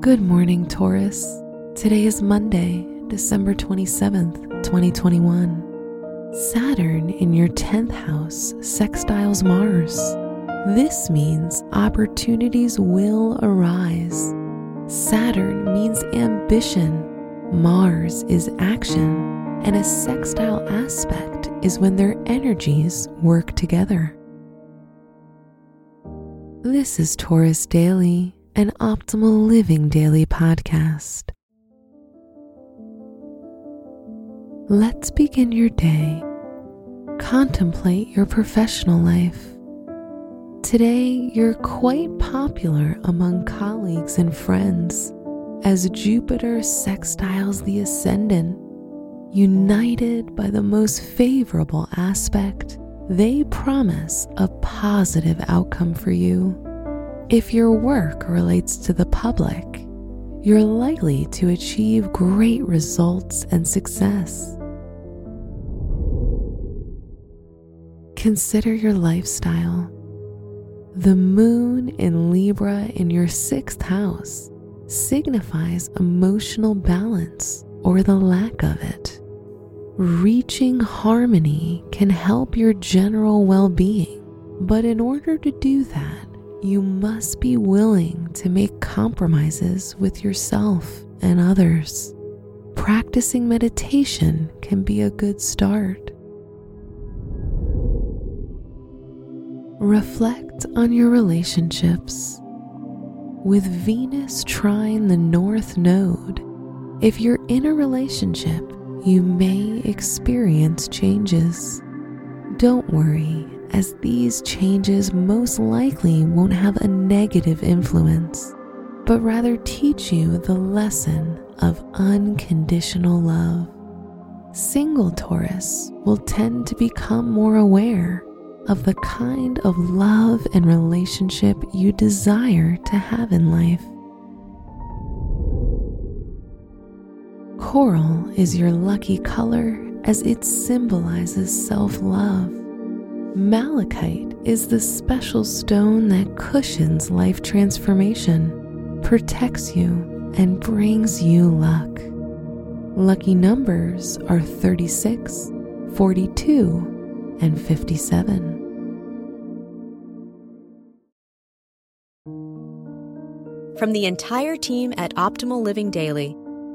Good morning, Taurus. Today is Monday, December 27th, 2021. Saturn in your 10th house sextiles Mars. This means opportunities will arise. Saturn means ambition. Mars is action, and a sextile aspect is when their energies work together. This is Taurus Daily, an Optimal Living Daily podcast. Let's begin your day. Contemplate your professional life. Today, you're quite popular among colleagues and friends as Jupiter sextiles the ascendant. United by the most favorable aspect, they promise a positive outcome for you. If your work relates to the public, you're likely to achieve great results and success. Consider your lifestyle. The moon in Libra in your 6th house signifies emotional balance or the lack of it. Reaching harmony can help your general well-being, but in order to do that, you must be willing to make compromises with yourself and others. Practicing meditation can be a good start. Reflect on your relationships. With Venus trine the North Node, if you're in a relationship, you may experience changes. Don't worry, as these changes most likely won't have a negative influence, but rather teach you the lesson of unconditional love. Single Taurus will tend to become more aware of the kind of love and relationship you desire to have in life. Coral is your lucky color as it symbolizes self-love. Malachite is the special stone that cushions life transformation, protects you, and brings you luck. Lucky numbers are 36, 42, and 57. From the entire team at Optimal Living Daily,